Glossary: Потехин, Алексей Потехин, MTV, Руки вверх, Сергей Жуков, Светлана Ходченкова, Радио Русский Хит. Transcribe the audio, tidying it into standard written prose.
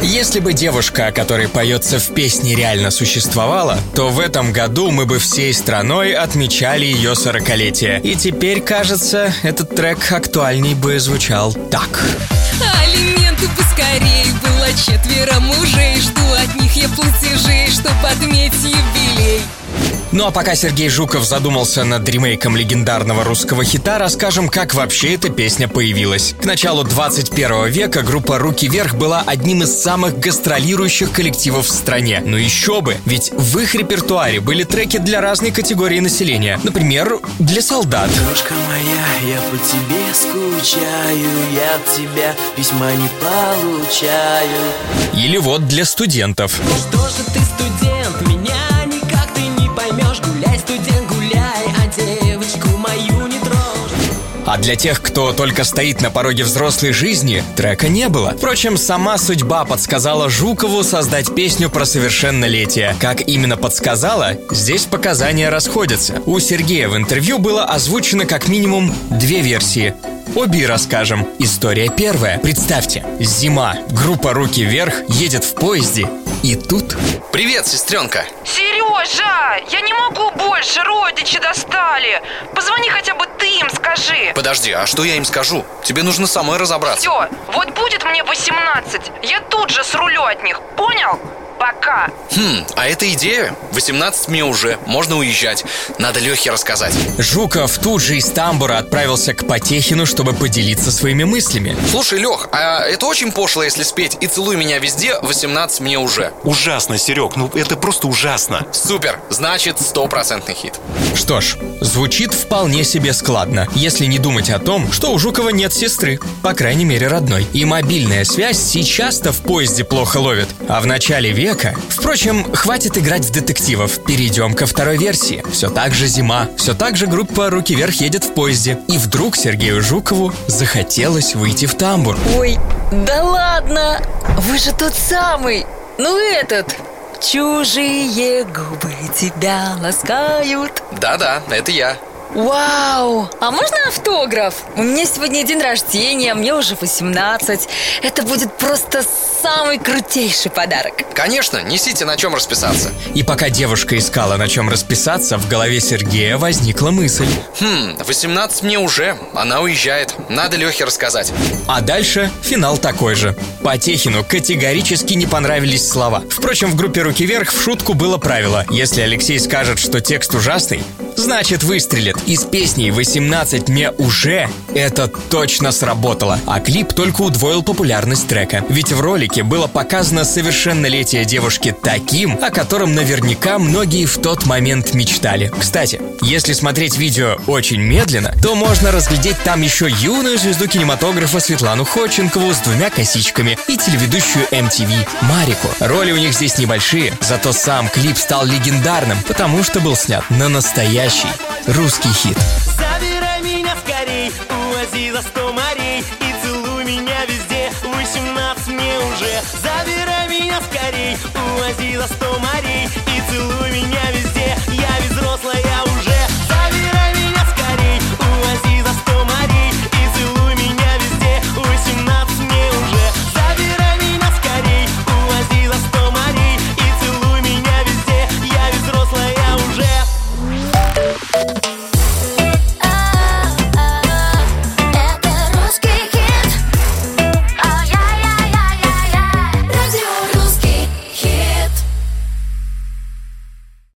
Если бы девушка, о которой поется в песне, реально существовала, то в этом году мы бы всей страной отмечали ее 40-летие. И теперь, кажется, этот трек актуальней бы звучал так. Алименты поскорей, было 4 мужей, жду от них я платежей, чтоб отметить юбилей. Ну а пока Сергей Жуков задумался над ремейком легендарного русского хита, расскажем, как вообще эта песня появилась. К началу 21 века группа «Руки вверх» была одним из самых гастролирующих коллективов в стране. Но еще бы, ведь в их репертуаре были треки для разной категории населения. Например, для солдат. Дружка моя, я по тебе скучаю, я от тебя письма не получаю. Или вот для студентов. Ну что же ты, студент, меня никак ты не поймешь. Гуляй, студент, гуляй, а девочку мою не трожь. А для тех, кто только стоит на пороге взрослой жизни, трека не было. Впрочем, сама судьба подсказала Жукову создать песню про совершеннолетие. Как именно подсказала, здесь показания расходятся. У Сергея в интервью было озвучено как минимум 2 версии. Обе расскажем. История первая. Представьте, зима, группа «Руки вверх» едет в поезде, и тут... Привет, сестренка! Сережа, я не могу больше, родичи достали. Позвони хотя бы ты им, скажи. Подожди, а что я им скажу? Тебе нужно самой разобраться. Все, вот будет мне 18, я тут же срулю от них, понял? Пока. А это идея? 18 мне уже, можно уезжать. Надо Лехе рассказать. Жуков тут же из тамбура отправился к Потехину, чтобы поделиться своими мыслями. Слушай, Лех, а это очень пошло, если спеть «И целуй меня везде, 18 мне уже». Ужасно, Серег, это просто ужасно. Супер, значит, 100% хит. Что ж, звучит вполне себе складно, если не думать о том, что у Жукова нет сестры, по крайней мере родной. И мобильная связь сейчас-то в поезде плохо ловит, а в начале века... Впрочем, хватит играть в детективов, перейдем ко второй версии. Все так же зима, все так же группа «Руки вверх» едет в поезде. И вдруг Сергею Жукову захотелось выйти в тамбур. Ой, да ладно, вы же тот самый, чужие губы тебя ласкают. Да-да, это я. Вау! А можно автограф? У меня сегодня день рождения, мне уже 18. Это будет просто самый крутейший подарок. Конечно, несите, на чем расписаться. И пока девушка искала, на чем расписаться, в голове Сергея возникла мысль. 18 мне уже, она уезжает, надо Лехе рассказать. А дальше финал такой же. Потехину категорически не понравились слова. Впрочем, в группе «Руки вверх» в шутку было правило: если Алексей скажет, что текст ужасный, значит, выстрелит. Из песни «18 мне уже» это точно сработало. А клип только удвоил популярность трека. Ведь в ролике было показано совершеннолетие девушки таким, о котором наверняка многие в тот момент мечтали. Кстати, если смотреть видео очень медленно, то можно разглядеть там еще юную звезду кинематографа Светлану Ходченкову с 2 косичками и телеведущую MTV Марику. Роли у них здесь небольшие, зато сам клип стал легендарным, потому что был снят на настоящий русский хит. Забирай меня скорей, увози за 100 морей, и целуй меня везде, 18 мне уже. Забирай меня скорей, увози за 100